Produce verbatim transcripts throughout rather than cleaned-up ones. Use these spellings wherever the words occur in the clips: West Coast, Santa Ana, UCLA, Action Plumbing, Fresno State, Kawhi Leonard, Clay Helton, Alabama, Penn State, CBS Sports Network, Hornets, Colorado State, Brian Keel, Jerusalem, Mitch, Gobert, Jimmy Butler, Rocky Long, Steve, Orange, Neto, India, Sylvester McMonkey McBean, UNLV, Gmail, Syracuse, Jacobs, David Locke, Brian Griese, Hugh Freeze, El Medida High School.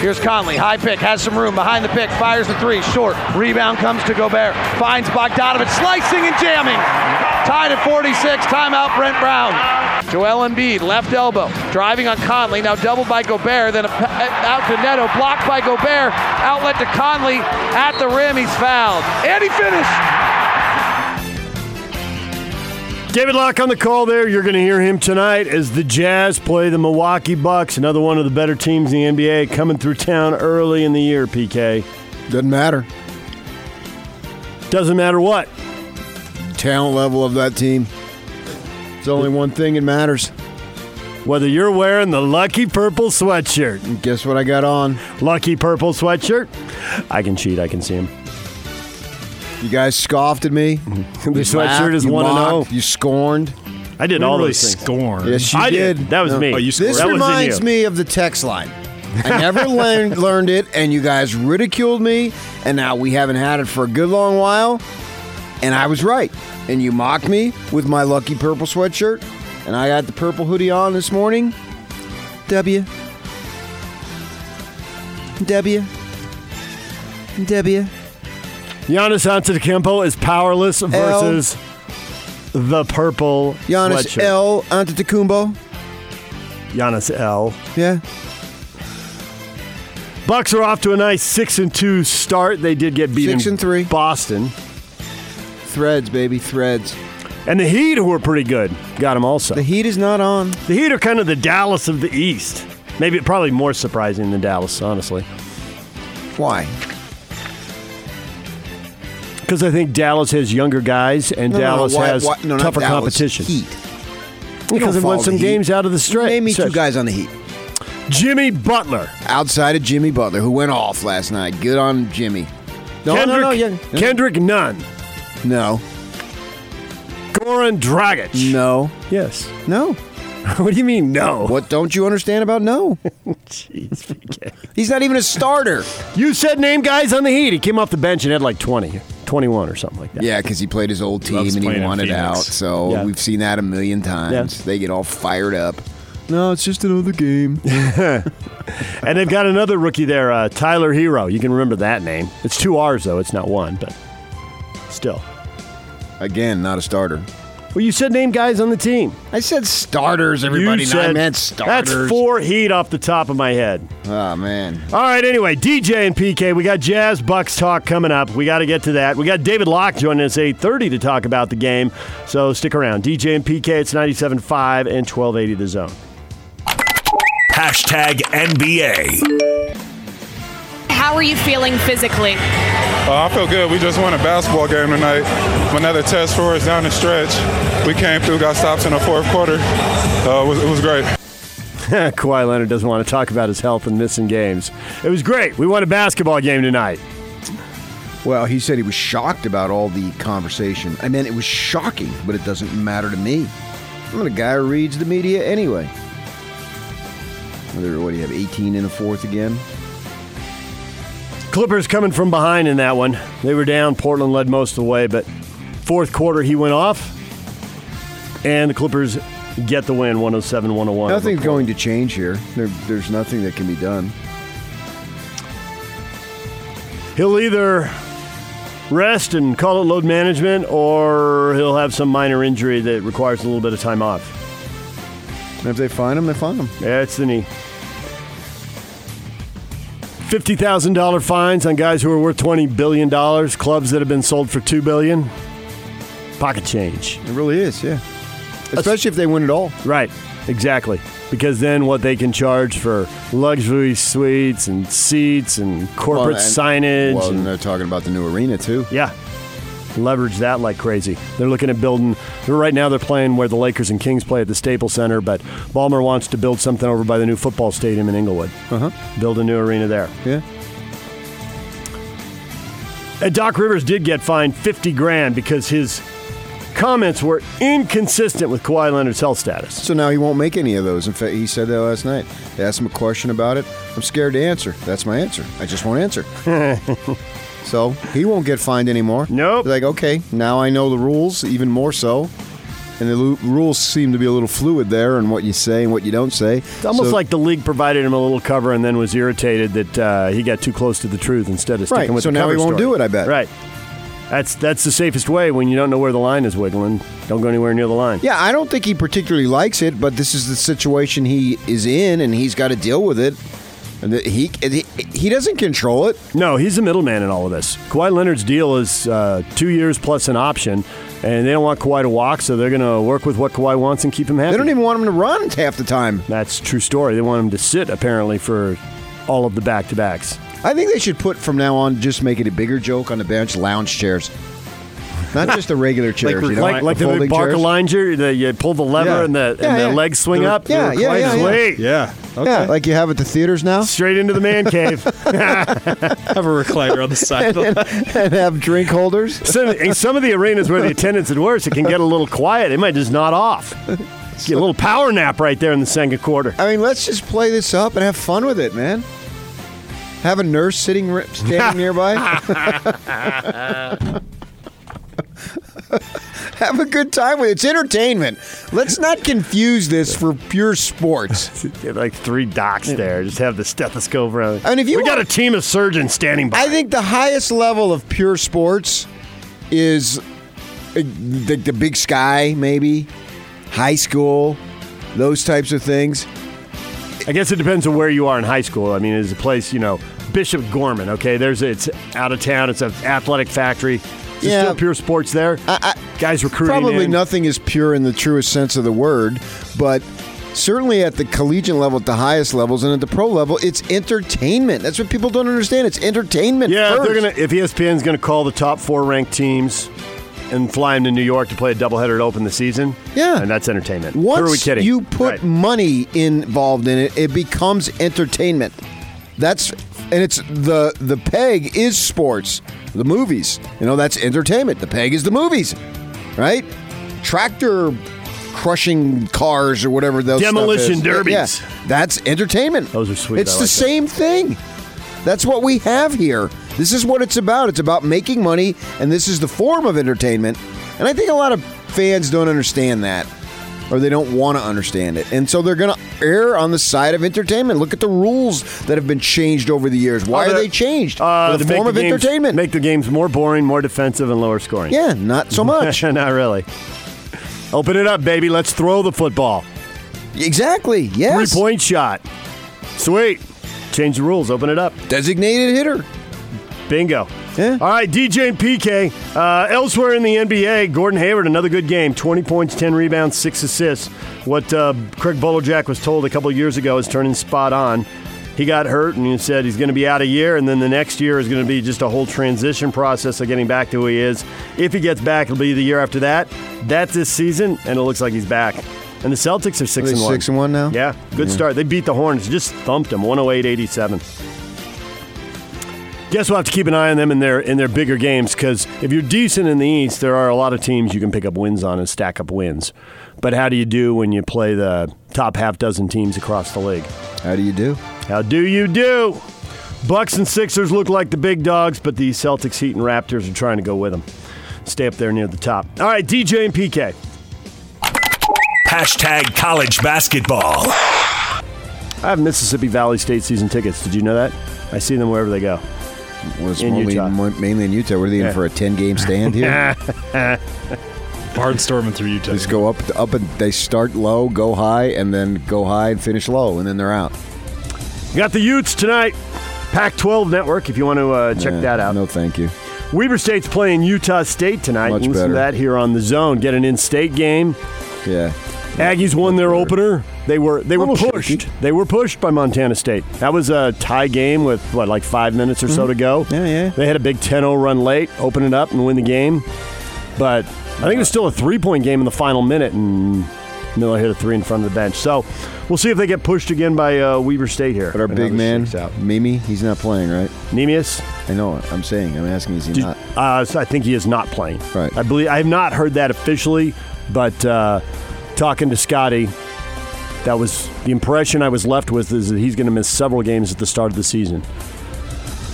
Here's Conley, high pick, has some room, behind the pick, fires the three, short, rebound comes to Gobert, finds Bogdanovic, slicing and jamming. Tied at forty-six, timeout Brent Brown. Joel Embiid, left elbow, driving on Conley, now doubled by Gobert, then out to Neto, blocked by Gobert, outlet to Conley, at the rim, he's fouled, and he finished! David Locke on the call there. You're going to hear him tonight as the Jazz play the Milwaukee Bucks, another one of the better teams in the N B A, coming through town early in the year, P K. Doesn't matter. Doesn't matter what? Talent level of that team. It's only one thing that matters. Whether you're wearing the lucky purple sweatshirt. And guess what I got on? Lucky purple sweatshirt. I can cheat. I can see him. You guys scoffed at me. The sweatshirt is one and oh. You scorned. I did we all really those things. Scorned. Yes, you I did. did. That was no. me. Oh, you this that reminds me of the text line. I never learned, learned it, and you guys ridiculed me, and now we haven't had it for a good long while. And I was right. And you mocked me with my lucky purple sweatshirt. And I got the purple hoodie on this morning. W. W. W. Giannis Antetokounmpo is powerless versus L. the purple Giannis sweatshirt. L. Antetokounmpo. Giannis L. Yeah. Bucks are off to a nice six and two start. They did get beaten. six and three Boston. Threads, baby, threads. And the Heat, who are pretty good, got them also. The Heat is not on. The Heat are kind of the Dallas of the East. Maybe, probably more surprising than Dallas, honestly. Why? Because I think Dallas has younger guys, and no, Dallas no, no, why, has why, no, tougher Dallas, competition. Heat. We because they won some games out of the straight. Name me two guys on the Heat. Jimmy Butler. Outside of Jimmy Butler, who went off last night. Good on Jimmy. No, Kendrick, no, no, yeah, no. Kendrick Nunn. No. Goran Dragic. No. Yes. No. What do you mean no? What don't you understand about no? Jeez, P K. He's not even a starter. You said name guys on the Heat. He came off the bench and had like twenty, twenty-one or something like that. Yeah, because he played his old team and he wanted out. So yeah. We've seen that a million times. Yeah. They get all fired up. No, it's just another game. And they've got another rookie there, uh, Tyler Hero. You can remember that name. It's two R's, though. It's not one, but... Still. Again, not a starter. Well, you said name guys on the team. I said starters, everybody. You said, I meant starters. That's four Heat off the top of my head. Oh, man. All right, anyway, D J and P K, we got Jazz Bucks talk coming up. We got to get to that. We got David Locke joining us at eight thirty to talk about the game, so stick around. D J and P K, it's ninety-seven point five and twelve eighty The Zone. Hashtag N B A. How are you feeling physically? Uh, I feel good. We just won a basketball game tonight. Another test for us down the stretch. We came through, got stops in the fourth quarter. Uh, it, was, it was great. Kawhi Leonard doesn't want to talk about his health and missing games. It was great. We won a basketball game tonight. Well, he said he was shocked about all the conversation. I mean, it was shocking, but it doesn't matter to me. I'm a guy who reads the media anyway. What do you have, eighteen in the fourth again? Clippers coming from behind in that one. They were down. Portland led most of the way, but fourth quarter he went off, and the Clippers get the win, one oh seven to one oh one. Nothing's going to change here. There, there's nothing that can be done. He'll either rest and call it load management, or he'll have some minor injury that requires a little bit of time off. And if they find him, they find him. Yeah, it's the knee. fifty thousand dollars fines on guys who are worth twenty billion dollars, clubs that have been sold for two billion dollars. Pocket change. It really is, yeah. Especially if they win it all. Right, exactly. Because then what they can charge for luxury suites and seats and corporate well, and, signage. Well, and they're talking about the new arena, too. Yeah. Leverage that like crazy. They're looking at building. Right now they're playing where the Lakers and Kings play at the Staples Center, but Ballmer wants to build something over by the new football stadium in Inglewood. Uh-huh. Build a new arena there. Yeah. Uh, Doc Rivers did get fined fifty grand because his comments were inconsistent with Kawhi Leonard's health status. So now he won't make any of those. In fact, he said that last night. They asked him a question about it. I'm scared to answer. That's my answer. I just won't answer. So he won't get fined anymore. Nope. They're like, okay, now I know the rules even more so. And the lo- rules seem to be a little fluid there in what you say and what you don't say. It's almost so, like the league provided him a little cover and then was irritated that uh, he got too close to the truth instead of sticking right, with so the cover. Right, so now he won't story. do it, I bet. Right. That's that's the safest way when you don't know where the line is wiggling. Don't go anywhere near the line. Yeah, I don't think he particularly likes it, but this is the situation he is in, and he's got to deal with it. And he, he he doesn't control it. No, he's the middleman in all of this. Kawhi Leonard's deal is uh, two years plus an option, and they don't want Kawhi to walk, so they're going to work with what Kawhi wants and keep him happy. They don't even want him to run half the time. That's a true story. They want him to sit, apparently, for all of the back-to-backs. I think they should put, from now on, just make it a bigger joke on the bench, lounge chairs. Not just the regular chairs. Like, you know, like, like the, the Barker line chair, the, you pull the lever yeah. and the, yeah, and the yeah. legs swing the, up. Yeah, yeah, yeah. Yeah. yeah. Okay. yeah, like you have at the theaters now. Straight into the man cave. Have a recliner on the side. and, and, and have drink holders. Some, in some of the arenas where the attendance is worse, it can get a little quiet. They might just nod off. Get a little power nap right there in the second quarter. I mean, let's just play this up and have fun with it, man. Have a nurse sitting standing nearby. Have a good time with it. It's entertainment. Let's not confuse this for pure sports. Get like three docs there. Just have the stethoscope around. I mean, if you we want, got a team of surgeons standing by. I think the highest level of pure sports is the, the Big Sky, maybe high school, those types of things. I guess it depends on where you are in high school. I mean, there's a place, you know, Bishop Gorman, okay? There's a, it's out of town. It's an athletic factory. Is yeah. still pure sports there? I, I, Guys recruiting Probably in. Nothing is pure in the truest sense of the word, but certainly at the collegiate level, at the highest levels, and at the pro level, it's entertainment. That's what people don't understand. It's entertainment yeah, first. They're gonna, if E S P N's going to call the top four ranked teams and fly them to New York to play a doubleheader to open the season. Yeah. And that's entertainment. Once Who are we kidding? you put right. money involved in it, it becomes entertainment. That's and it's the the peg is sports, the movies. You know, that's entertainment. The peg is the movies. Right? Tractor crushing cars or whatever those demolition derbies. Yeah, yeah. That's entertainment. Those are sweet. It's I the like same that. thing. That's what we have here. This is what it's about. It's about making money, and this is the form of entertainment. And I think a lot of fans don't understand that, or they don't want to understand it. And so they're going to err on the side of entertainment. Look at the rules that have been changed over the years. Why oh, the, are they changed? Uh, the form the of games, entertainment. Make the games more boring, more defensive, and lower scoring. Yeah, not so much. Not really. Open it up, baby. Let's throw the football. Exactly, yes. Three-point shot. Sweet. Change the rules. Open it up. Designated hitter. Bingo. Yeah. All right, D J and P K. Uh, elsewhere in the N B A, Gordon Hayward, another good game. twenty points, ten rebounds, six assists. What uh, Craig Bolijack was told a couple years ago is turning spot on. He got hurt and he said he's going to be out a year, and then the next year is going to be just a whole transition process of getting back to who he is. If he gets back, it'll be the year after that. That's this season, and it looks like he's back. And the Celtics are six and one. Six and one now? Yeah, good yeah. start. They beat the Hornets. Just thumped them, one oh eight eighty-seven. Guess we'll have to keep an eye on them in their in their bigger games, because if you're decent in the East, there are a lot of teams you can pick up wins on and stack up wins. But how do you do when you play the top half dozen teams across the league? How do you do? How do you do? Bucks and Sixers look like the big dogs, but the Celtics, Heat, and Raptors are trying to go with them. Stay up there near the top. All right, D J and P K. Hashtag college basketball. I have Mississippi Valley State season tickets. Did you know that? I see them wherever they go. Was in only, Utah. Mainly in Utah. What are they yeah. in for, a ten-game stand here? Barnstorming through Utah. Just go up, up, and they start low, go high, and then go high and finish low, and then they're out. You got the Utes tonight. Pac twelve Network, if you want to uh, check yeah, that out. No, thank you. Weber State's playing Utah State tonight. Much better. To that here on The Zone. Get an in-state game. Yeah. Aggies won their opener. They were they were pushed. Shaky. They were pushed by Montana State. That was a tie game with, what, like five minutes or so mm-hmm. to go? Yeah, yeah. They had a big ten oh run late, open it up and win the game. But I think it was still a three-point game in the final minute, and Miller hit a three in front of the bench. So we'll see if they get pushed again by uh, Weber State here. But our big man, Mimi, he's not playing, right? Nemeus? I know. I'm saying. I'm asking, is he Did, not? Uh, so I think he is not playing. Right. I believe I have not heard that officially, but uh, talking to Scotty, that was the impression I was left with, is that he's going to miss several games at the start of the season.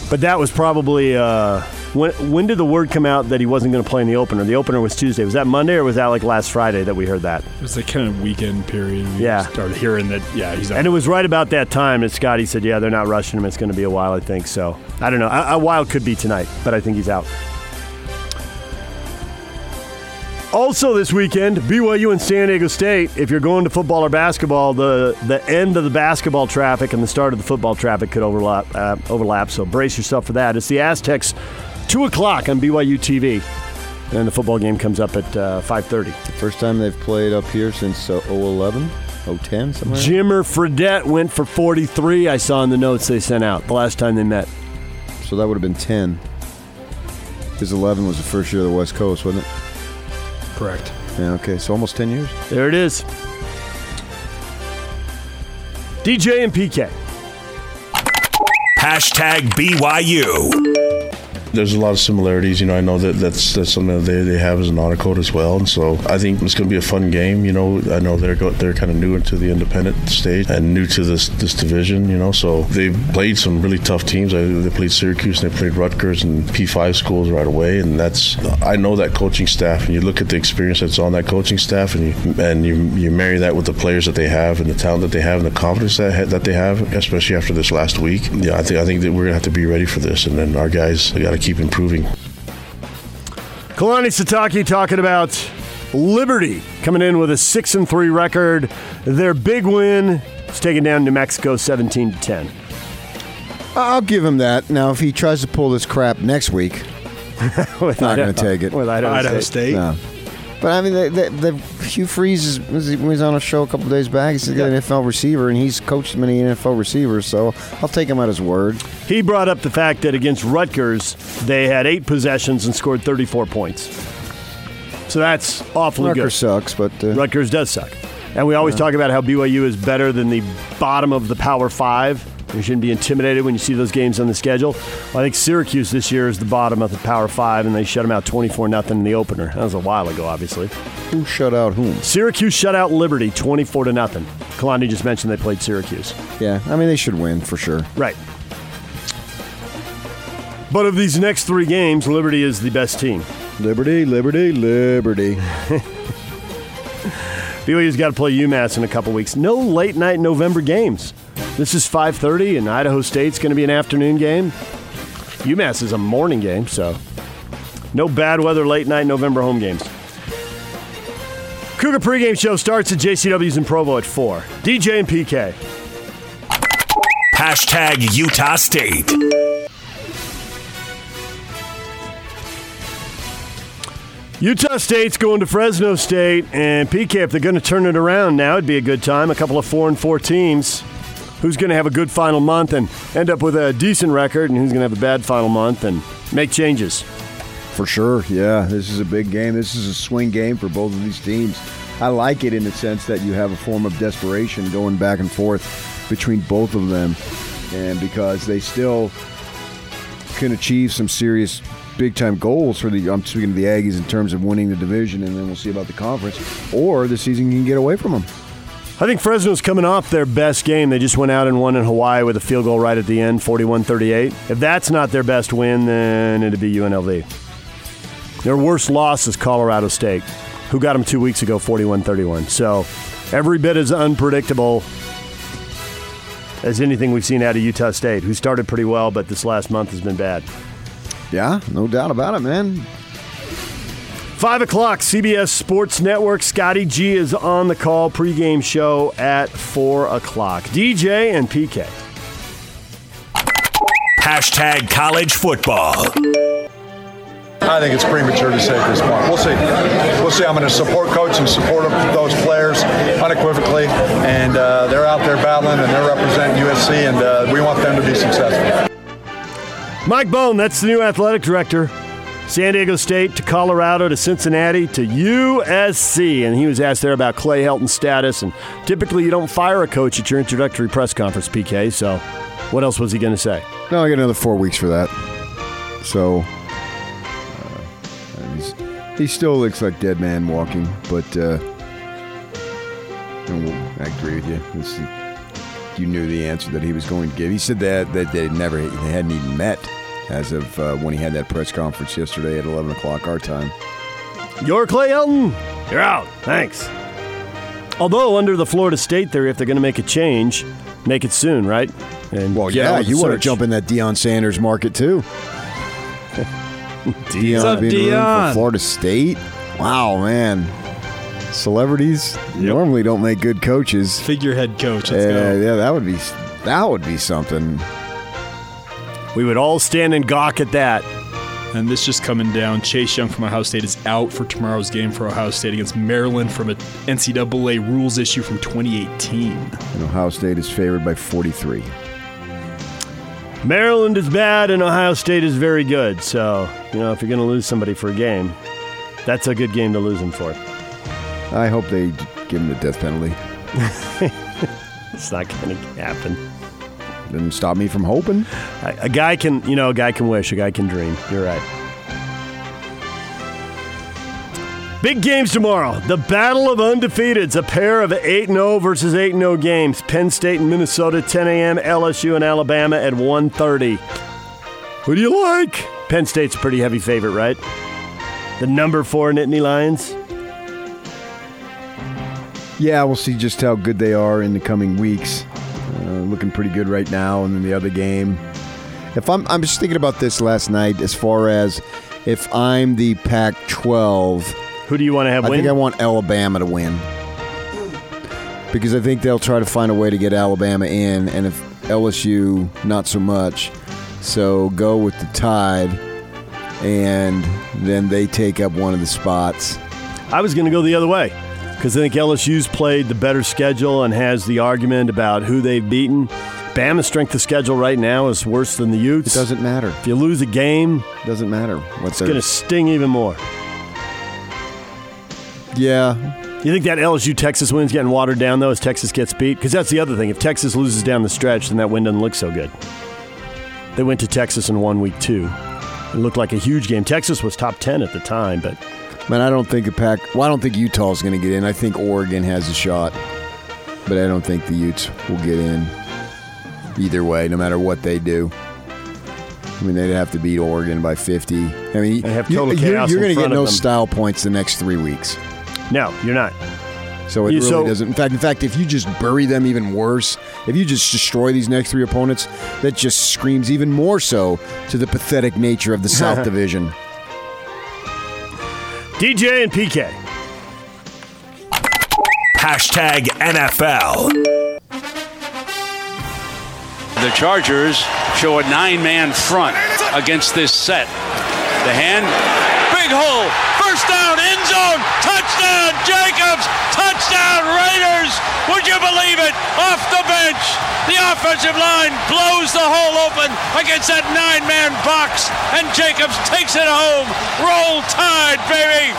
But that was probably uh, when. When did the word come out that he wasn't going to play in the opener? The opener was Tuesday. Was that Monday or was that like last Friday that we heard that? It was the kind of weekend period. We yeah, started hearing that. Yeah, he's. Out. And it was right about that time. And Scotty said, "Yeah, they're not rushing him. It's going to be a while, I think." So I don't know. A, a while could be tonight, but I think he's out. Also this weekend, B Y U and San Diego State. If you're going to football or basketball, the, the end of the basketball traffic and the start of the football traffic could overlap, uh, overlap, so brace yourself for that. It's the Aztecs, two o'clock on B Y U T V, and the football game comes up at uh, five thirty. First time they've played up here since uh, oh eleven, oh ten, somewhere. Jimmer Fredette went for forty-three, I saw in the notes they sent out, the last time they met. So that would have been ten, because eleven was the first year of the West Coast, wasn't it? Correct. Yeah, okay, so almost ten years. There it is. D J and P K. Hashtag B Y U. There's a lot of similarities. You know, I know that that's, that's something that they, they have as an honor code as well. And so I think it's going to be a fun game. You know, I know they're go, they're kind of new into the independent stage and new to this this division, you know. So they've played some really tough teams. They played Syracuse and they played Rutgers and P five schools right away. And that's, I know that coaching staff. And you look at the experience that's on that coaching staff and you, and you, you marry that with the players that they have and the talent that they have and the confidence that that they have, especially after this last week. Yeah, I think, I think that we're going to have to be ready for this. And then our guys, we got to keep improving. Kalani Sitake talking about Liberty coming in with a six and three record. Their big win is taking down New Mexico seventeen to ten. I'll give him that. Now, if he tries to pull this crap next week, I'm not going to take it with Idaho, Idaho State. State. No. But I mean, the, the, the Hugh Freeze is, was he was on a show a couple days back. He's got an N F L receiver, and he's coached many N F L receivers, so I'll take him at his word. He brought up the fact that against Rutgers, they had eight possessions and scored thirty-four points. So that's awfully Rutgers good. Rutgers sucks, but uh, Rutgers does suck, and we always yeah. talk about how B Y U is better than the bottom of the Power Five. You shouldn't be intimidated when you see those games on the schedule. Well, I think Syracuse this year is the bottom of the Power Five, and they shut them out twenty-four nothing in the opener. That was a while ago, obviously. Who shut out whom? Syracuse shut out Liberty twenty-four to nothing. Kalani just mentioned they played Syracuse. Yeah, I mean, they should win for sure. Right. But of these next three games, Liberty is the best team. Liberty, Liberty, Liberty. B Y U's got to play UMass in a couple weeks. No late-night November games. This is five thirty, and Idaho State's going to be an afternoon game. UMass is a morning game, so no bad weather late-night November home games. Cougar pregame show starts at J C W's in Provo at four. D J and P K. Hashtag Utah State. Utah State's going to Fresno State, and P K, if they're going to turn it around now, it'd be a good time. A couple of four and four teams. Who's going to have a good final month and end up with a decent record, and who's going to have a bad final month and make changes. For sure, yeah. This is a big game. This is a swing game for both of these teams. I like it in the sense that you have a form of desperation going back and forth between both of them, and because they still can achieve some serious big-time goals for the, I'm speaking to the Aggies in terms of winning the division, and then we'll see about the conference, or the season can get away from them. I think Fresno's coming off their best game. They just went out and won in Hawaii with a field goal right at the end, forty-one thirty-eight. If that's not their best win, then it'd be U N L V. Their worst loss is Colorado State, who got them two weeks ago, forty-one thirty-one. So every bit as unpredictable as anything we've seen out of Utah State, who started pretty well, but this last month has been bad. Yeah, no doubt about it, man. five o'clock, C B S Sports Network. Scotty G is on the call. Pre-game show at four o'clock. D J and P K. Hashtag college football. I think it's premature to say at this point. We'll see. We'll see. I'm going to support coach and support those players unequivocally. And uh, they're out there battling, and they're representing U S C, and uh, we want them to be successful. Mike Bone, that's the new athletic director. San Diego State to Colorado to Cincinnati to U S C. And he was asked there about Clay Helton's status. And typically you don't fire a coach at your introductory press conference, P K. So what else was he going to say? No, I got another four weeks for that. So uh, he's, he still looks like dead man walking. But uh, I agree with you. It's, you knew the answer that he was going to give. He said that that they never they hadn't even met as of uh, when he had that press conference yesterday at eleven o'clock our time. You're Clay Elton. You're out. Thanks. Although under the Florida State theory, if they're going to make a change, make it soon, right? And well, yeah, you want to jump in that Deion Sanders market too. Deion being Deion. For Florida State. Wow, man. Celebrities yep. normally don't make good coaches. Figurehead coach. Let's uh, go. Yeah, that would be that would be something. We would all stand and gawk at that. And this just coming down. Chase Young from Ohio State is out for tomorrow's game for Ohio State against Maryland from an N C double A rules issue from twenty eighteen. And Ohio State is favored by forty-three. Maryland is bad and Ohio State is very good. So, you know, if you're going to lose somebody for a game, that's a good game to lose them for. I hope they give him the death penalty. It's not going to happen. Didn't stop me from hoping. A, a guy can, you know, a guy can wish, a guy can dream. You're right. Big games tomorrow. The battle of undefeateds. A pair of eight and oh versus eight and oh games. Penn State and Minnesota, ten a.m. L S U and Alabama at one thirty. Who do you like? Penn State's a pretty heavy favorite, right? The number four Nittany Lions. Yeah, we'll see just how good they are in the coming weeks. Uh, looking pretty good right now, and then the other game. If I'm, I'm just thinking about this last night as far as if I'm the Pac twelve. Who do you want to have I win? I think I want Alabama to win. Because I think they'll try to find a way to get Alabama in, and if L S U, not so much. So go with the Tide, and then they take up one of the spots. I was going to go the other way. Because I think L S U's played the better schedule and has the argument about who they've beaten. Bama's strength of schedule right now is worse than the Utes. It doesn't matter. If you lose a game, it doesn't matter. What's it's going to sting even more. Yeah. You think that L S U-Texas win's getting watered down, though, as Texas gets beat? Because that's the other thing. If Texas loses down the stretch, then that win doesn't look so good. They went to Texas and won week two. It looked like a huge game. Texas was top ten at the time, but... Man, I don't think the Pac... Well, I don't think Utah's going to get in. I think Oregon has a shot. But I don't think the Utes will get in either way, no matter what they do. I mean, they'd have to beat Oregon by fifty. I mean, have total you, chaos you're, you're going to get no them. Style points the next three weeks. No, you're not. So it you, really so, doesn't... In fact, in fact, if you just bury them even worse, if you just destroy these next three opponents, that just screams even more so to the pathetic nature of the South Division. D J and P K. Hashtag N F L. The Chargers show a nine-man front against this set. The hand, big hole, first down, end zone, touchdown, Jacobs, touchdown, Raiders. Would you believe it? Off the bench, the offensive line blows the hole open against that nine-man box, and Jacobs takes it home. Roll Tide, baby.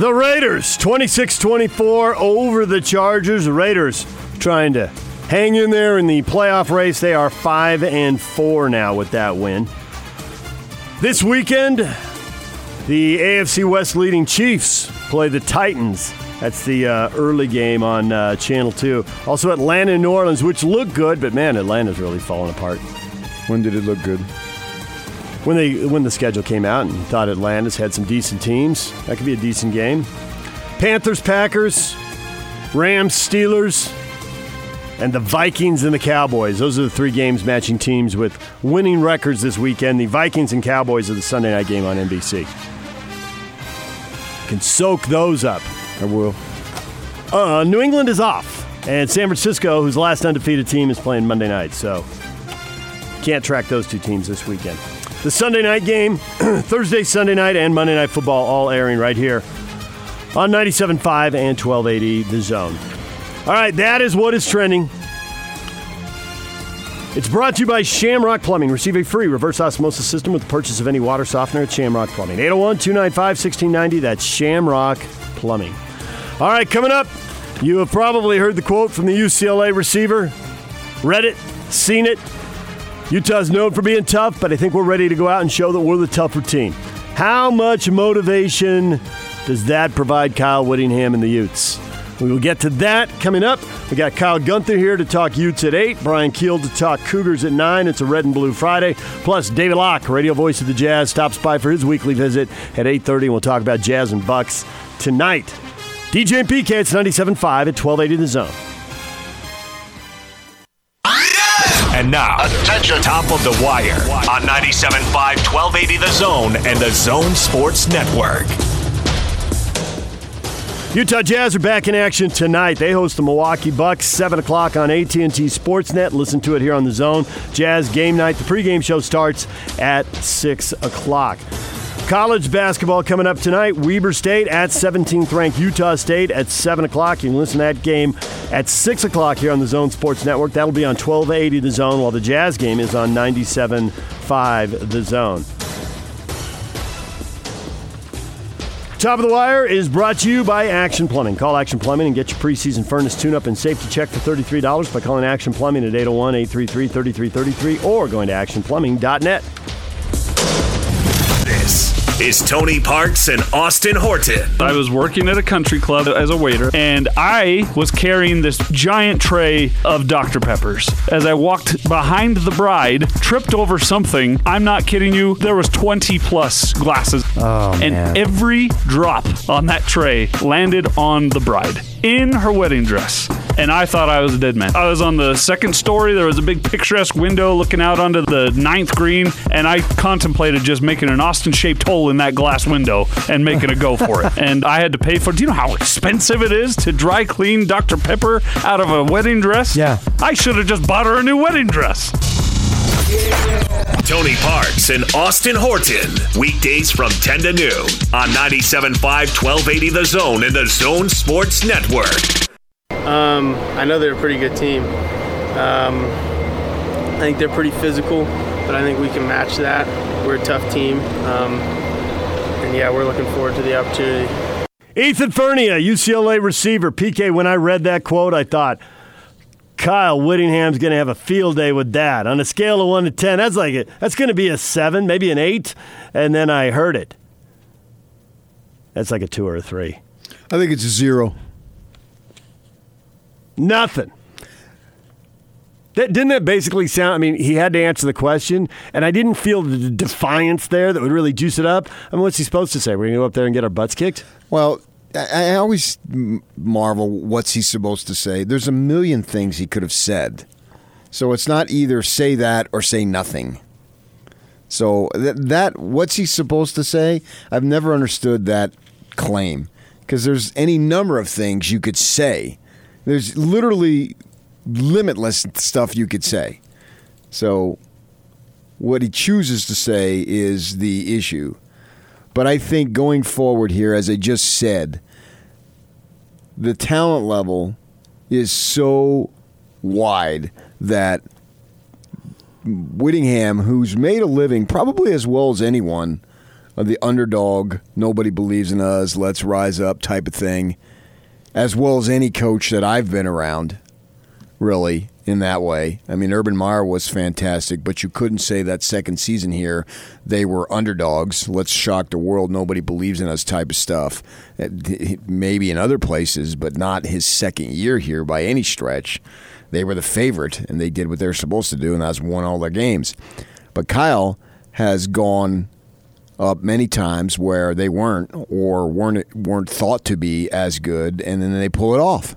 The Raiders, twenty-six twenty-four over the Chargers. The Raiders trying to hang in there in the playoff race. They are five and four now with that win. This weekend, the A F C West leading Chiefs play the Titans. That's the uh, early game on uh, Channel two. Also Atlanta and New Orleans, which look good, but man, Atlanta's really falling apart. When did it look good? When they when the schedule came out and thought Atlanta's had some decent teams. That could be a decent game. Panthers, Packers, Rams, Steelers, and the Vikings and the Cowboys. Those are the three games matching teams with winning records this weekend. The Vikings and Cowboys are the Sunday night game on N B C. Can soak those up. I will. Uh, New England is off. And San Francisco, whose last undefeated team, is playing Monday night. So can't track those two teams this weekend. The Sunday night game, Thursday, Sunday night, and Monday night football all airing right here on ninety-seven point five and twelve eighty The Zone. All right, that is what is trending. It's brought to you by Shamrock Plumbing. Receive a free reverse osmosis system with the purchase of any water softener at Shamrock Plumbing. eight oh one, two nine five, one six nine oh. That's Shamrock Plumbing. All right, coming up, you have probably heard the quote from the U C L A receiver. Read it, seen it. Utah's known for being tough, but I think we're ready to go out and show that we're the tougher team. How much motivation does that provide Kyle Whittingham and the Utes? We will get to that coming up. We got Kyle Gunther here to talk Utes at eight, Brian Keel to talk Cougars at nine. It's a Red and Blue Friday. Plus, David Locke, radio voice of the Jazz, stops by for his weekly visit at eight thirty. We'll talk about Jazz and Bucks tonight. D J and P K, it's ninety-seven point five at twelve eighty The Zone. And now, attention, top of the wire on ninety-seven point five, twelve eighty The Zone and the Zone Sports Network. Utah Jazz are back in action tonight. They host the Milwaukee Bucks, seven o'clock on A T and T Sportsnet. Listen to it here on The Zone. Jazz game night. The pregame show starts at six o'clock. College basketball coming up tonight. Weber State at seventeenth-ranked Utah State at seven o'clock. You can listen to that game at six o'clock here on the Zone Sports Network. That'll be on twelve eighty The Zone, while the Jazz game is on ninety-seven point five The Zone. Top of the Wire is brought to you by Action Plumbing. Call Action Plumbing and get your preseason furnace tune-up and safety check for thirty-three dollars by calling Action Plumbing at eight oh one, eight three three, three three three three or going to action plumbing dot net. This is Tony Parks and Austin Horton. I was working at a country club as a waiter, and I was carrying this giant tray of Doctor Peppers. As I walked behind the bride, tripped over something. I'm not kidding you. There was twenty plus glasses. Oh, and man. Every drop on that tray landed on the bride in her wedding dress. And I thought I was a dead man. I was on the second story. There was a big picturesque window looking out onto the ninth green, and I contemplated just making an Austin-shaped hole in that glass window and making a go for it. And I had to pay for it. Do you know how expensive it is to dry clean Doctor Pepper out of a wedding dress? Yeah. I should have just bought her a new wedding dress. Yeah. Tony Parks and Austin Horton. Weekdays from ten to noon on ninety-seven point five, twelve eighty The Zone and the Zone Sports Network. Um, I know they're a pretty good team. Um, I think they're pretty physical, but I think we can match that. We're a tough team. Um, and, yeah, we're looking forward to the opportunity. Ethan Furnia, U C L A receiver. P K, when I read that quote, I thought, Kyle Whittingham's going to have a field day with that. On a scale of one to ten, that's like a, that's going to be a seven, maybe an eight. And then I heard it. That's like a two or a three. I think it's a zero. Nothing. That, didn't that basically sound, I mean, he had to answer the question, and I didn't feel the defiance there that would really juice it up. I mean, what's he supposed to say? We're going to go up there and get our butts kicked? Well, I, I always marvel what's he supposed to say. There's a million things he could have said. So it's not either say that or say nothing. So that, that what's he supposed to say? I've never understood that claim, because there's any number of things you could say. There's literally limitless stuff you could say. So what he chooses to say is the issue. But I think going forward here, as I just said, the talent level is so wide that Whittingham, who's made a living probably as well as anyone, of the underdog, nobody believes in us, let's rise up type of thing, as well as any coach that I've been around, really, in that way. I mean, Urban Meyer was fantastic, but you couldn't say that second season here, they were underdogs, let's shock the world, nobody believes in us type of stuff. Maybe in other places, but not his second year here by any stretch. They were the favorite, and they did what they were supposed to do, and that's won all their games. But Kyle has gone up many times where they weren't or weren't weren't thought to be as good, and then they pull it off.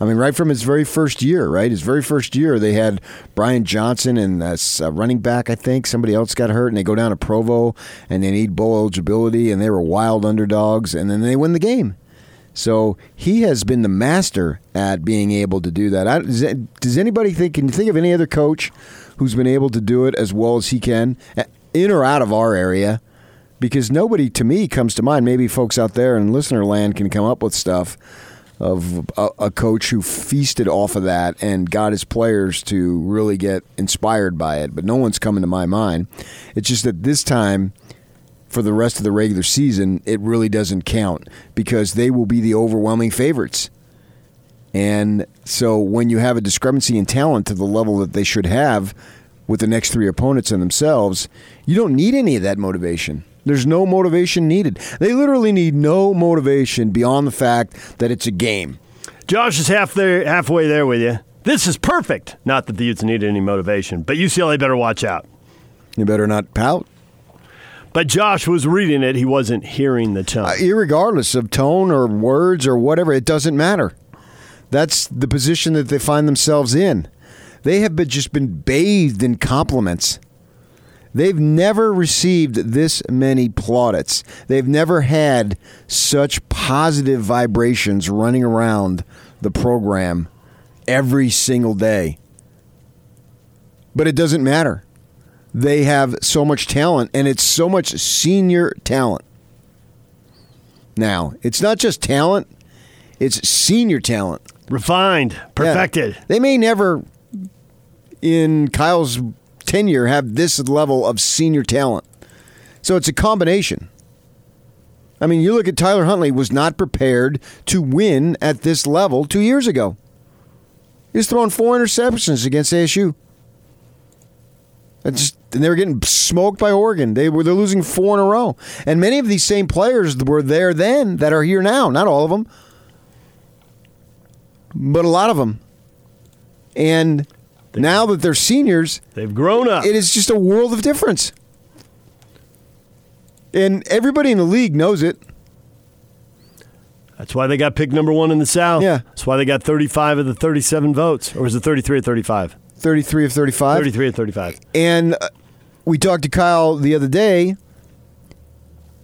I mean, right from his very first year, right? His very first year, they had Brian Johnson and a running back, I think. Somebody else got hurt, and they go down to Provo, and they need bowl eligibility, and they were wild underdogs, and then they win the game. So he has been the master at being able to do that. I, does anybody think, can you think of any other coach who's been able to do it as well as he can, in or out of our area? Because nobody, to me, comes to mind. Maybe folks out there in listener land can come up with stuff. of a, a coach who feasted off of that and got his players to really get inspired by it. But no one's coming to my mind. It's just that this time, for the rest of the regular season, it really doesn't count because they will be the overwhelming favorites. And so when you have a discrepancy in talent to the level that they should have with the next three opponents and themselves, you don't need any of that motivation. There's no motivation needed. They literally need no motivation beyond the fact that it's a game. Josh is half there, halfway there with you. This is perfect. Not that the Utes need any motivation, but U C L A better watch out. You better not pout. But Josh was reading it. He wasn't hearing the tone. Uh, irregardless of tone or words or whatever, it doesn't matter. That's the position that they find themselves in. They have been, just been bathed in compliments. They've never received this many plaudits. They've never had such positive vibrations running around the program every single day. But it doesn't matter. They have so much talent, and it's so much senior talent. Now, it's not just talent. It's senior talent. Refined. Perfected. Yeah. They may never, in Kyle's tenure, have this level of senior talent. So it's a combination. I mean, you look at Tyler Huntley was not prepared to win at this level two years ago. He was throwing four interceptions against A S U. Just, and they were getting smoked by Oregon. They were they're losing four in a row. And many of these same players were there then that are here now. Not all of them, but a lot of them. And They, now that they're seniors, they've grown up. It is just a world of difference. And everybody in the league knows it. That's why they got picked number one in the South. Yeah. That's why they got thirty-five of the thirty-seven votes. Or was it thirty-three or thirty-five? thirty-three of thirty-five? thirty-three of thirty-five. And we talked to Kyle the other day.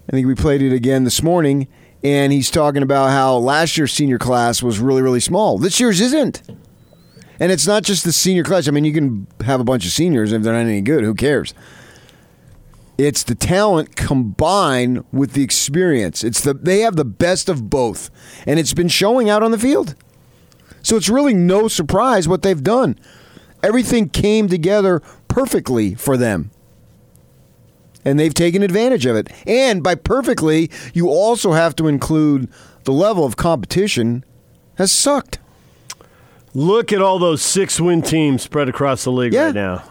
I think we played it again this morning. And he's talking about how last year's senior class was really, really small. This year's isn't. And it's not just the senior class. I mean, you can have a bunch of seniors, and if they're not any good, who cares? It's the talent combined with the experience. It's the they have the best of both, and it's been showing out on the field. So it's really no surprise what they've done. Everything came together perfectly for them, and they've taken advantage of it. And by perfectly, you also have to include the level of competition has sucked. Look at all those six-win teams spread across the league yeah. right now.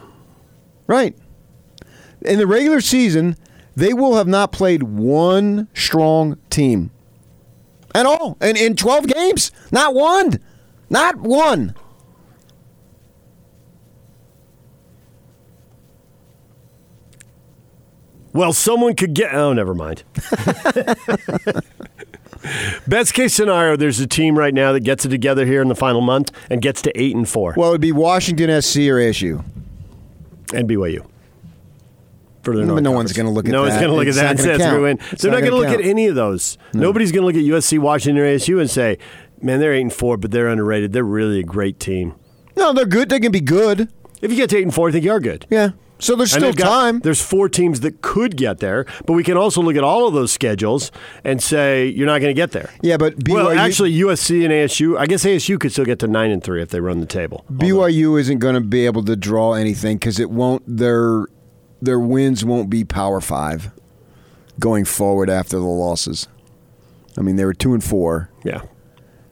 Right. In the regular season, they will have not played one strong team at all. And in twelve games, not one. Not one. Well, someone could get... Oh, never mind. Best case scenario, there's a team right now that gets it together here in the final month and gets to eight and four. Well, it would be Washington S C or A S U. And B Y U. For their no conference. One's going to look at no that. No one's going to look it's at that and say that's going to win. They're not going to look count. At any of those. No. Nobody's going to look at U S C, Washington, or A S U and say, man, they're eight and four, but they're underrated. They're really a great team. No, they're good. They can be good. If you get to eight and four, I think you are good. Yeah. So there's still time. Got, there's four teams that could get there, but we can also look at all of those schedules and say you're not going to get there. Yeah, but B Y U... Well, actually, U S C and A S U, I guess A S U could still get to nine and three if they run the table. B Y U although. Isn't going to be able to draw anything because it won't. Their their wins won't be Power Five going forward after the losses. I mean, they were two and four. Yeah,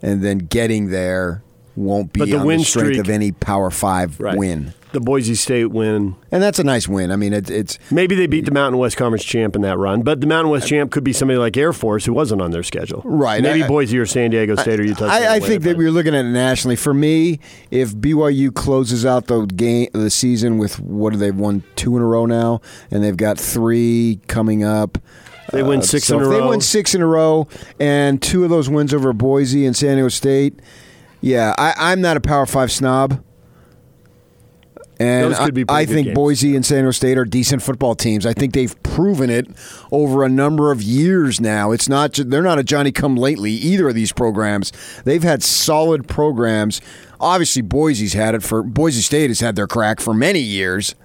and then getting there won't be the on the strength streak, of any Power Five right. win. The Boise State win. And that's a nice win. I mean, it, it's... Maybe they beat the Mountain West Conference champ in that run, but the Mountain West champ could be somebody like Air Force who wasn't on their schedule. Right. Maybe I, Boise or San Diego State I, or Utah State. I, I think that we're looking at it nationally. For me, if B Y U closes out the game, the season with, what do they won, two in a row now, and they've got three coming up. They win uh, six so in a row. They win six in a row, and two of those wins over Boise and San Diego State. Yeah, I, I'm not a Power Five snob. And I, I think games. Boise and San Diego State are decent football teams. I think they've proven it over a number of years now. It's not they're not a Johnny-come-lately, either of these programs. They've had solid programs. Obviously, Boise's had it for Boise State has had their crack for many years.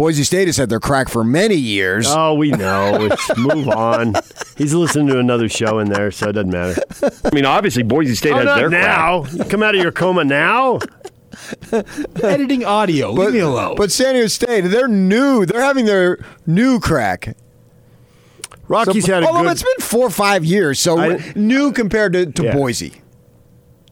Boise State has had their crack for many years. Oh, we know. Let's move on. He's listening to another show in there, so it doesn't matter. I mean, obviously, Boise State oh, has their now. crack. Now. Come out of your coma now? Editing audio. But, leave me alone. But San Diego State, they're new. They're having their new crack. Rockies so, had a although good... Although it's been four or five years, so I, new compared to, to yeah. Boise.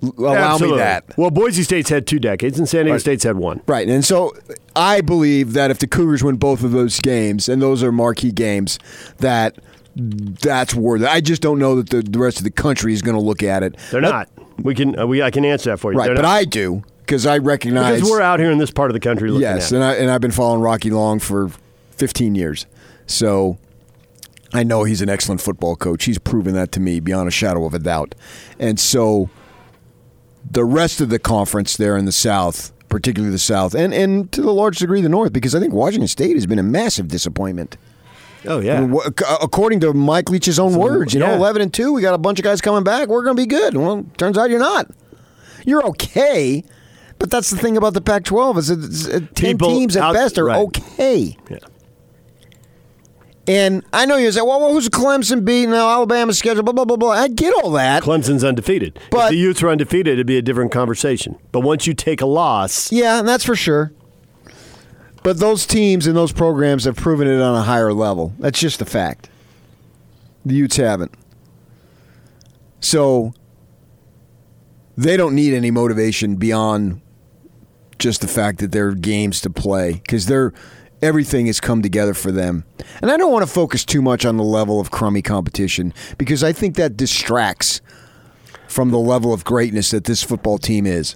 Allow Absolutely. me that. Well, Boise State's had two decades, and San Diego right. State's had one. Right, and so I believe that if the Cougars win both of those games, and those are marquee games, that that's worth it. I just don't know that the, the rest of the country is going to look at it. They're that, not. We can. Uh, we I can answer that for you. Right, They're but not. I do, because I recognize... Because we're out here in this part of the country looking yes, at it. Yes, and, I, and I've been following Rocky Long for fifteen years, so... I know he's an excellent football coach. He's proven that to me beyond a shadow of a doubt. And so the rest of the conference there in the South, particularly the South, and, and to the large degree the North, because I think Washington State has been a massive disappointment. Oh, yeah. I mean, according to Mike Leach's own so, words, you yeah. know, eleven and two, we got a bunch of guys coming back. We're going to be good. Well, turns out you're not. You're okay, but that's the thing about the Pac twelve is that ten People teams at out, best are right. okay. Yeah. And I know you say, well, who's Clemson beating? Now Alabama's schedule, blah, blah, blah, blah. I get all that. Clemson's undefeated. But if the Utes were undefeated, it'd be a different conversation. But once you take a loss. Yeah, and that's for sure. But those teams and those programs have proven it on a higher level. That's just a fact. The Utes haven't. So they don't need any motivation beyond just the fact that there are games to play, because they're... Everything has come together for them. And I don't want to focus too much on the level of crummy competition, because I think that distracts from the level of greatness that this football team is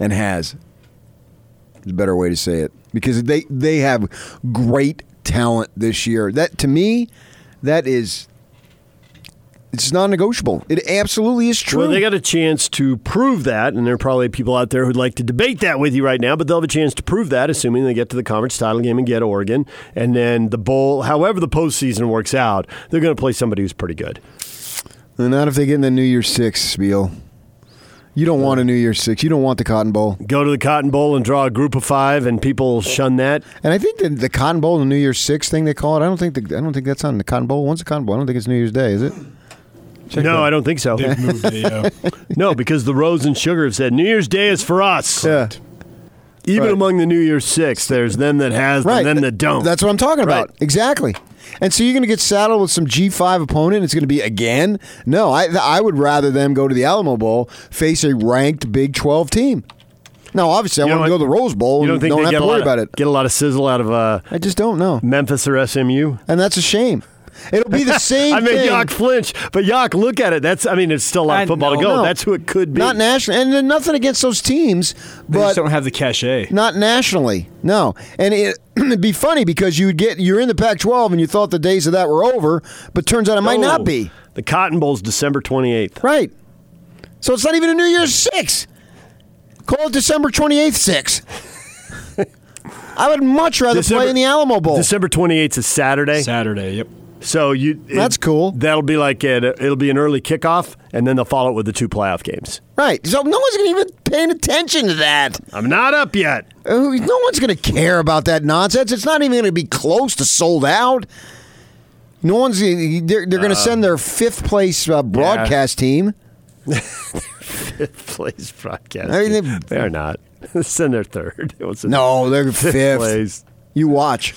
and has. There's a better way to say it. Because they, they have great talent this year. That, to me, that is... It's non-negotiable. It absolutely is true. Well, they got a chance to prove that, and there are probably people out there who'd like to debate that with you right now, but they'll have a chance to prove that, assuming they get to the conference title game and get Oregon, and then the bowl, however the postseason works out, they're going to play somebody who's pretty good. And not if they get in the New Year's Six, Spiel. You don't want a New Year's Six. You don't want the Cotton Bowl. Go to the Cotton Bowl and draw a group of five, and people shun that. And I think the, the Cotton Bowl and the New Year's Six thing they call it, I don't think the, I don't think that's on the Cotton Bowl. When's the Cotton Bowl? I don't think it's New Year's Day, is it? Check no, that. I don't think so. They've moved the, uh... No, because the Rose and Sugar have said New Year's Day is for us. Yeah. Even right. among the New Year's Six, there's them that has right. and them that don't. That's what I'm talking about. Right. Exactly. And so you're going to get saddled with some G five opponent. It's going to be again. No, I I would rather them go to the Alamo Bowl, face a ranked Big twelve team. Now, obviously, I you want to go to the Rose Bowl. You don't and think don't they have to worry of, about it. Get a lot of sizzle out of. Uh, I just don't know. Memphis or S M U, and that's a shame. It'll be the same I thing. I mean, Yock flinch, but Yock, look at it. That's I mean, it's still a lot of football no, to go. No. That's who it could be. Not nationally. And then nothing against those teams. But they just don't have the cachet. Not nationally, no. And it, it'd be funny because you'd get, you're in the Pac twelve and you thought the days of that were over, but turns out it might oh, not be. The Cotton Bowl's December twenty-eighth. Right. So it's not even a New Year's Six. Call it December twenty-eighth Six. I would much rather December, play in the Alamo Bowl. December twenty-eighth is Saturday. Saturday, yep. So you it, that's cool. That'll be like a, it'll be an early kickoff, and then they'll follow it with the two playoff games. Right. So no one's gonna even paying attention to that. I'm not up yet. Uh, no one's gonna care about that nonsense. It's not even gonna be close to sold out. No one's. They're, they're gonna uh, send their fifth place uh, broadcast yeah. team. Fifth place broadcast. I mean, they, they're not. Send their third. No, they're fifth. fifth place. You watch.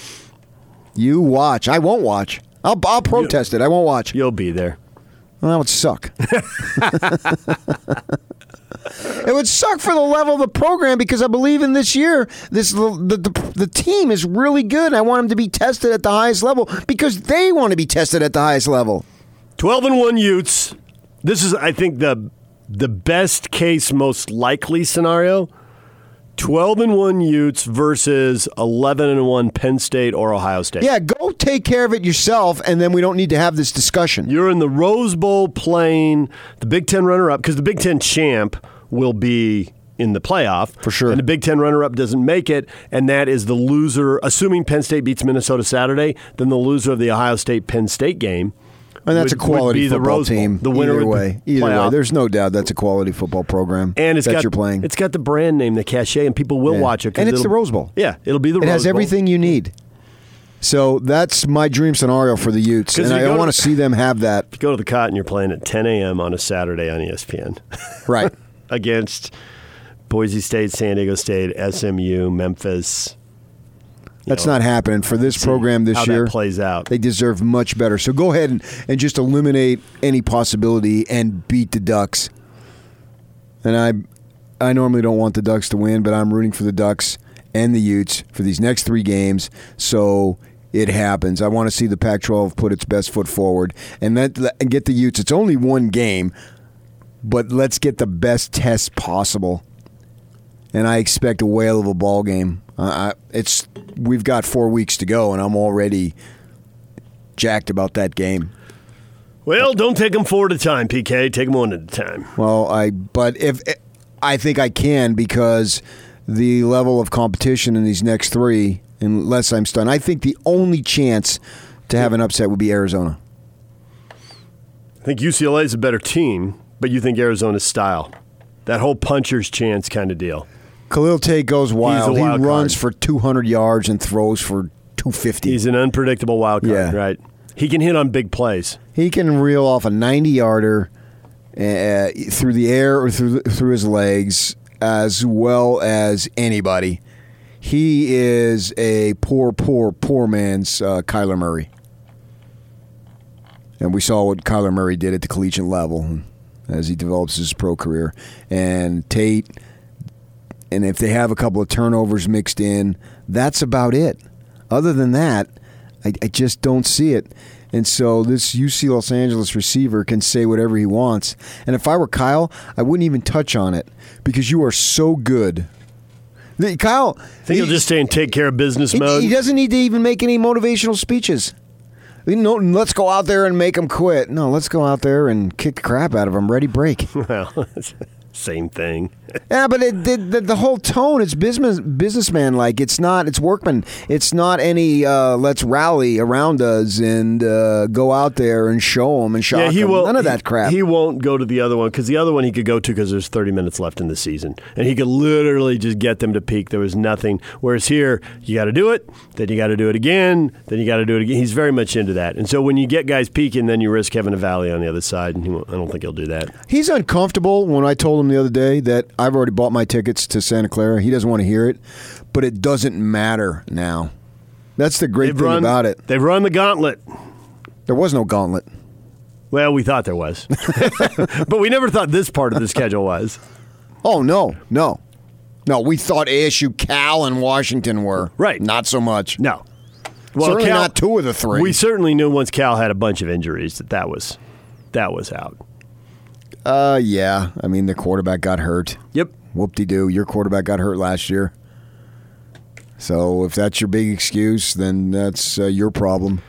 You watch. I won't watch. I'll, I'll protest You'll, it. I won't watch. You'll be there. Well, that would suck. It would suck for the level of the program, because I believe in this year, this the, the, the team is really good. I want them to be tested at the highest level, because they want to be tested at the highest level. twelve and one Utes. This is, I think, the the best case, most likely scenario. twelve and one Utes versus eleven and one Penn State or Ohio State. Yeah, go take care of it yourself, and then we don't need to have this discussion. You're in the Rose Bowl playing the Big Ten runner-up, because the Big Ten champ will be in the playoff. For sure. And the Big Ten runner-up doesn't make it, and that is the loser, assuming Penn State beats Minnesota Saturday, then the loser of the Ohio State-Penn State game And that's would, a quality football team. The winner either way. Either way. Out. There's no doubt that's a quality football program and it's that got, you're playing. It's got the brand name, the cachet, and people will yeah. watch it. And it's the Rose Bowl. Yeah, it'll be the it Rose Bowl. It has everything you need. So that's my dream scenario for the Utes, and I want to see them have that. If you go to the Cotton, you're playing at ten a.m. on a Saturday on E S P N. Right. Against Boise State, San Diego State, S M U, Memphis. That's know, not happening for this program this how year. That plays out. They deserve much better. So go ahead and, and just eliminate any possibility and beat the Ducks. And I, I normally don't want the Ducks to win, but I'm rooting for the Ducks and the Utes for these next three games. So it happens. I want to see the Pac twelve put its best foot forward and that and get the Utes. It's only one game, but let's get the best test possible. And I expect a whale of a ball game. Uh, it's we've got four weeks to go, and I'm already jacked about that game. Well, don't take them four at a time, P K. Take them one at a time. Well, I but if I think I can because the level of competition in these next three, unless I'm stunned, I think the only chance to have an upset would be Arizona. I think U C L A is a better team, but you think Arizona's style. That whole puncher's chance kind of deal. Khalil Tate goes wild. He runs for two hundred yards and throws for two hundred fifty. He's an unpredictable wild card, yeah. right? He can hit on big plays. He can reel off a ninety-yarder uh, through the air or through through his legs as well as anybody. He is a poor, poor, poor man's uh, Kyler Murray. And we saw what Kyler Murray did at the collegiate level as he develops his pro career. And Tate, and if they have a couple of turnovers mixed in, that's about it. Other than that, I, I just don't see it. And so this U C Los Angeles receiver can say whatever he wants. And if I were Kyle, I wouldn't even touch on it because you are so good. Kyle, I think he, he'll just stay in take care of business he, mode. He doesn't need to even make any motivational speeches. No, let's go out there and make them quit. No, let's go out there and kick the crap out of them. Ready, break. Well, same thing. Yeah, but it, it, the, the whole tone, it's business, businessman-like. It's not, it's workman. It's not any uh, let's rally around us and uh, go out there and show them and shock yeah, he them. Will, None of that crap. He, he won't go to the other one because the other one he could go to because there's thirty minutes left in the season. And he could literally just get them to peak. There was nothing. Whereas here, you got to do it. Then you got to do it again. Then you got to do it again. He's very much into that. And so when you get guys peaking, then you risk having a valley on the other side. And he won't, I don't think he'll do that. He's uncomfortable when I told him the other day that I've already bought my tickets to Santa Clara. He doesn't want to hear it, but it doesn't matter now. That's the great they've thing run, about it. They've run the gauntlet. There was no gauntlet. Well, we thought there was. But we never thought this part of the schedule was. Oh, no, no. No, we thought A S U, Cal, and Washington were. Right. Not so much. No. Well, certainly Cal, not two of the three. We certainly knew once Cal had a bunch of injuries that that was, that was out. Uh, yeah. I mean, the quarterback got hurt. Yep. Whoop-de-doo. Your quarterback got hurt last year. So if that's your big excuse, then that's uh, your problem.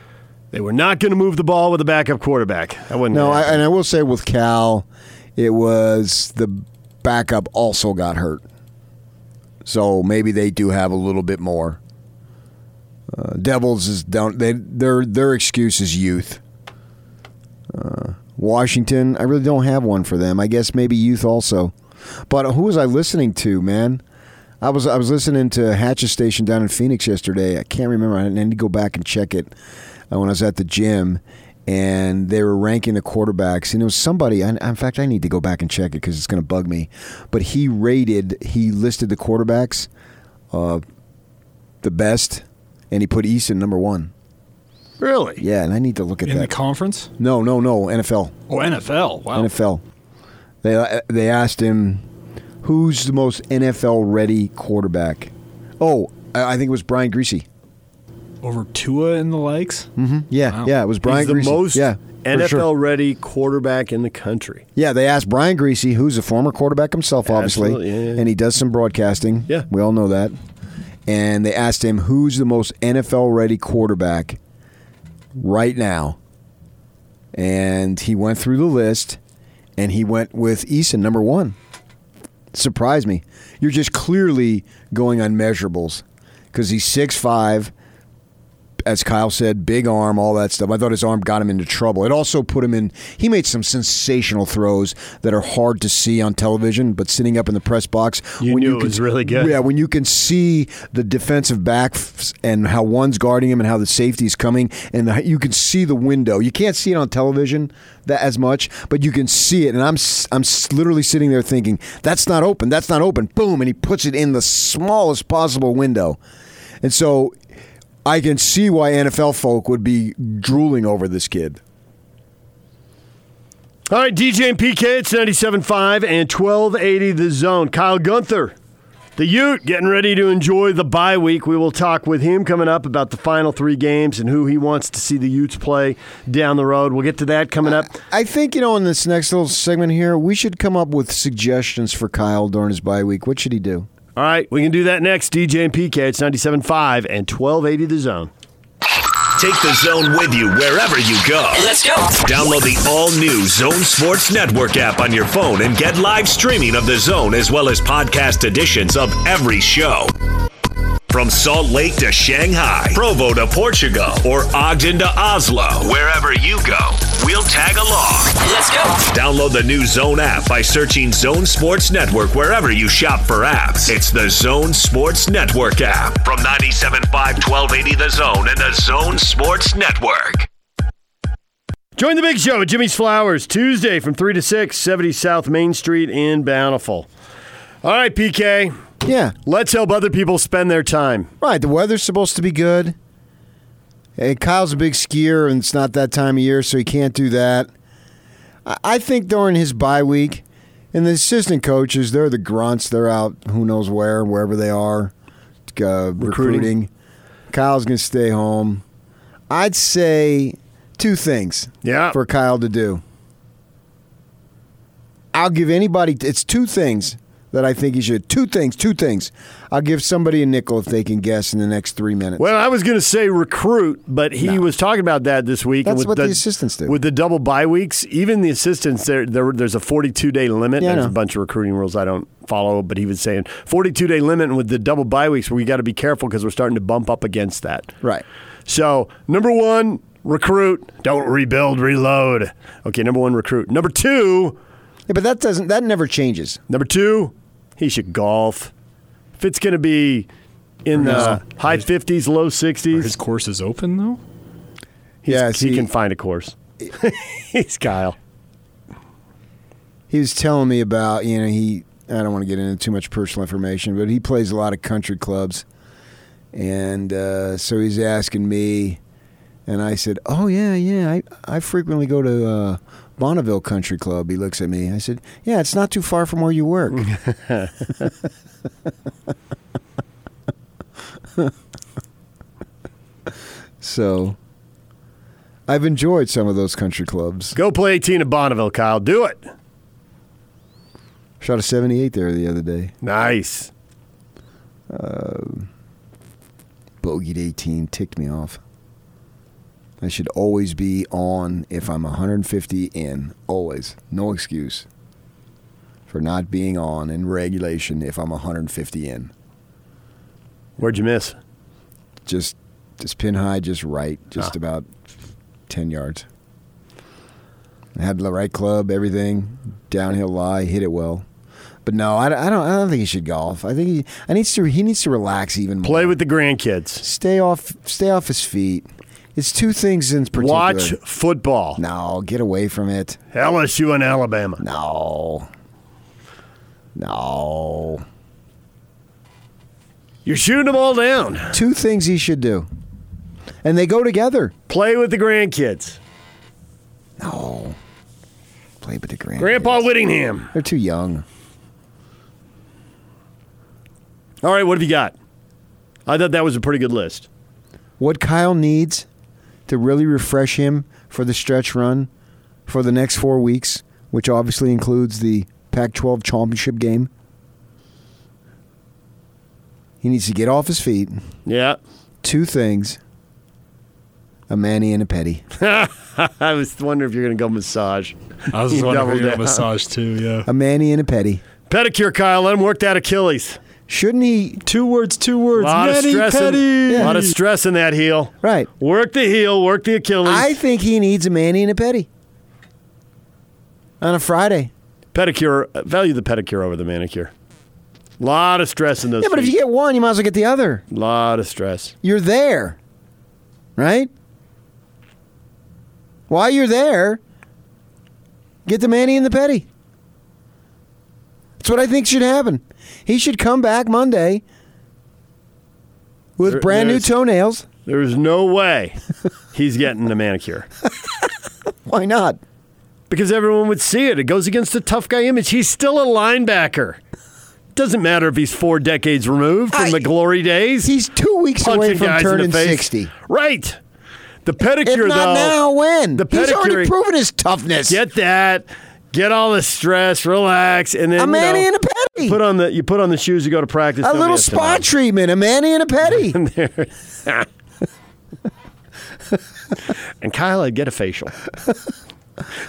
They were not going to move the ball with a backup quarterback. I wouldn't. No, I, and I will say with Cal, it was the backup also got hurt. So maybe they do have a little bit more. Uh, Devils is down. They their their excuse is youth. Uh. Washington, I really don't have one for them. I guess maybe youth also. But who was I listening to, man? I was I was listening to Hatch's station down in Phoenix yesterday. I can't remember. I need to go back and check it when I was at the gym. And they were ranking the quarterbacks. And it was somebody. I, in fact, I need to go back and check it because it's going to bug me. But he rated, he listed the quarterbacks uh, the best. And he put Eason number one. Really? Yeah, and I need to look at in that. In the conference? No, no, no, N F L. Oh, N F L, wow. N F L. They they asked him, who's the most N F L-ready quarterback? Oh, I think it was Brian Griese. Over Tua and the likes? Mm-hmm. Yeah, wow. yeah, it was Brian He's Griese. the most yeah, N F L-ready sure. quarterback in the country. Yeah, they asked Brian Griese, who's a former quarterback himself, obviously. Yeah, yeah, yeah. And he does some broadcasting. Yeah. We all know that. And they asked him, who's the most N F L-ready quarterback right now, and he went through the list, and he went with Eason number one. Surprised me. You're just clearly going on measurables because he's six five, as Kyle said, big arm, all that stuff. I thought his arm got him into trouble. It also put him in – he made some sensational throws that are hard to see on television, but sitting up in the press box – You when knew you can, it was really good. Yeah, when you can see the defensive back and how one's guarding him and how the safety's coming, and the, you can see the window. You can't see it on television that as much, but you can see it. And I'm I'm literally sitting there thinking, that's not open, that's not open. Boom, and he puts it in the smallest possible window. And so I can see why N F L folk would be drooling over this kid. All right, D J and P K, it's ninety-seven point five and twelve eighty The Zone. Kyle Gunther, the Ute, getting ready to enjoy the bye week. We will talk with him coming up about the final three games and who he wants to see the Utes play down the road. We'll get to that coming up. I think, you know, in this next little segment here, we should come up with suggestions for Kyle during his bye week. What should he do? All right, we can do that next. D J and P K, it's ninety-seven point five and twelve eighty The Zone. Take the Zone with you wherever you go. Hey, let's go. Download the all-new Zone Sports Network app on your phone and get live streaming of The Zone as well as podcast editions of every show. From Salt Lake to Shanghai, Provo to Portugal, or Ogden to Oslo, wherever you go, we'll tag along. Hey, let's go. Download the new Zone app by searching Zone Sports Network wherever you shop for apps. It's the Zone Sports Network app. From ninety-seven point five, twelve eighty The Zone and the Zone Sports Network. Join the big show at Jimmy's Flowers, Tuesday from three to six, seventy South Main Street in Bountiful. All right, P K. Yeah. Let's help other people spend their time. Right. The weather's supposed to be good. Hey, Kyle's a big skier, and it's not that time of year, so he can't do that. I think during his bye week, and the assistant coaches, they're the grunts. They're out who knows where, wherever they are, uh, recruiting. recruiting. Kyle's going to stay home. I'd say two things yeah. for Kyle to do. I'll give anybody – it's two things that I think he should. Two things, two things. I'll give somebody a nickel if they can guess in the next three minutes. Well, I was going to say recruit, but he no. was talking about that this week. That's with what the, the assistants do. With the double bye weeks, even the assistants, there, there there's a forty-two day limit. Yeah, there's a bunch of recruiting rules I don't follow, but he was saying forty-two day limit, and with the double bye weeks, we got to be careful because we're starting to bump up against that. Right. So, number one, recruit. Don't rebuild, reload. Okay, number one, recruit. Number two. Yeah, but that doesn't. That never changes. Number two. He should golf. If it's going to be in his, the high his, fifties, low sixties. Are his course is open, though? Yeah, see, he can find a course. He's Kyle. He was telling me about, you know, he, I don't want to get into too much personal information, but he plays a lot of country clubs. And uh, so he's asking me, and I said, oh, yeah, yeah, I, I frequently go to uh, Bonneville Country Club. He looks at me. I said, yeah, it's not too far from where you work. So, I've enjoyed some of those country clubs. Go play eighteen at Bonneville, Kyle. Do it. Shot a seventy-eight there the other day. Nice. Uh, bogeyed eighteen. Ticked me off. I should always be on if I'm one hundred fifty in. Always. No excuse for not being on in regulation if I'm one hundred fifty in. Where'd you miss? Just just pin high, just right, just ah. about ten yards. I had the right club, everything. Downhill lie, hit it well. But no, I, I don't. I don't think he should golf. I think he. I needs to. He needs to relax even more. Play with the grandkids. Stay off. Stay off his feet. It's two things in particular. Watch football. No, get away from it. L S U and Alabama. No. No. You're shooting them all down. Two things he should do. And they go together. Play with the grandkids. No. Play with the grandkids. Grandpa Whittingham. They're too young. All right, what have you got? I thought that was a pretty good list. What Kyle needs to really refresh him for the stretch run for the next four weeks, which obviously includes the Pac twelve championship game. He needs to get off his feet. Yeah. Two things. A mani and a pedi. I was wondering if you're going to go massage. I was wondering if you were going to massage too, yeah. A mani and a pedi. Pedicure, Kyle. Let him work that Achilles. Shouldn't he? Two words, two words. A lot, of stress, in, yeah. lot of stress in that heel. Right. Work the heel, work the Achilles. I think he needs a mani and a pedi on a Friday. Pedicure. Value the pedicure over the manicure. A lot of stress in those. Yeah, but feet. If you get one, you might as well get the other. A lot of stress. You're there, right? While you're there, get the mani and the pedi. That's what I think should happen. He should come back Monday with there, brand new toenails. There's no way he's getting a manicure. Why not? Because everyone would see it. It goes against the tough guy image. He's still a linebacker. Doesn't matter if he's four decades removed from I, the glory days. He's two weeks away from turning sixty. Right. The pedicure, if not though. Now, when? The pedicure, he's already proven his toughness. Get that. Get all the stress, relax, and then a mani you know, and a pedi. Put on the you put on the shoes. You go to practice. A little spa tonight. Treatment, a mani and a pedi. And Kyle, I'd get a facial.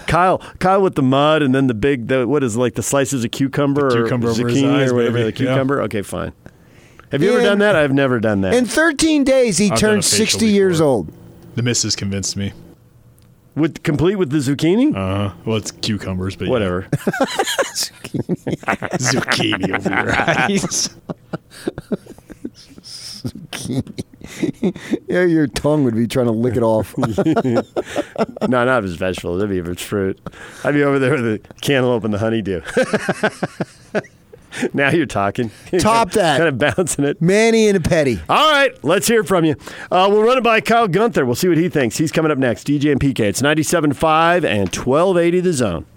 Kyle, Kyle with the mud, and then the big the, what is it, like the slices of cucumber, the cucumber or zucchini eyes, or whatever maybe. The cucumber. Yeah. Okay, fine. Have you in, ever done that? I've never done that. In thirteen days, he I've turned sixty before. Years old. The missus convinced me. With complete with the zucchini? Uh huh. Well, it's cucumbers, but whatever. Yeah. Zucchini. Zucchini over your eyes. Zucchini. Yeah, your tongue would be trying to lick it off. No, not if it's vegetables. That'd be if it's fruit. I'd be over there with the cantaloupe and the honeydew. Now you're talking. Top that. Kind of bouncing it. Mani and a pedi. All right. Let's hear from you. Uh, we'll run it by Kyle Gunther. We'll see what he thinks. He's coming up next. D J and P K. It's ninety-seven point five and twelve eighty The Zone.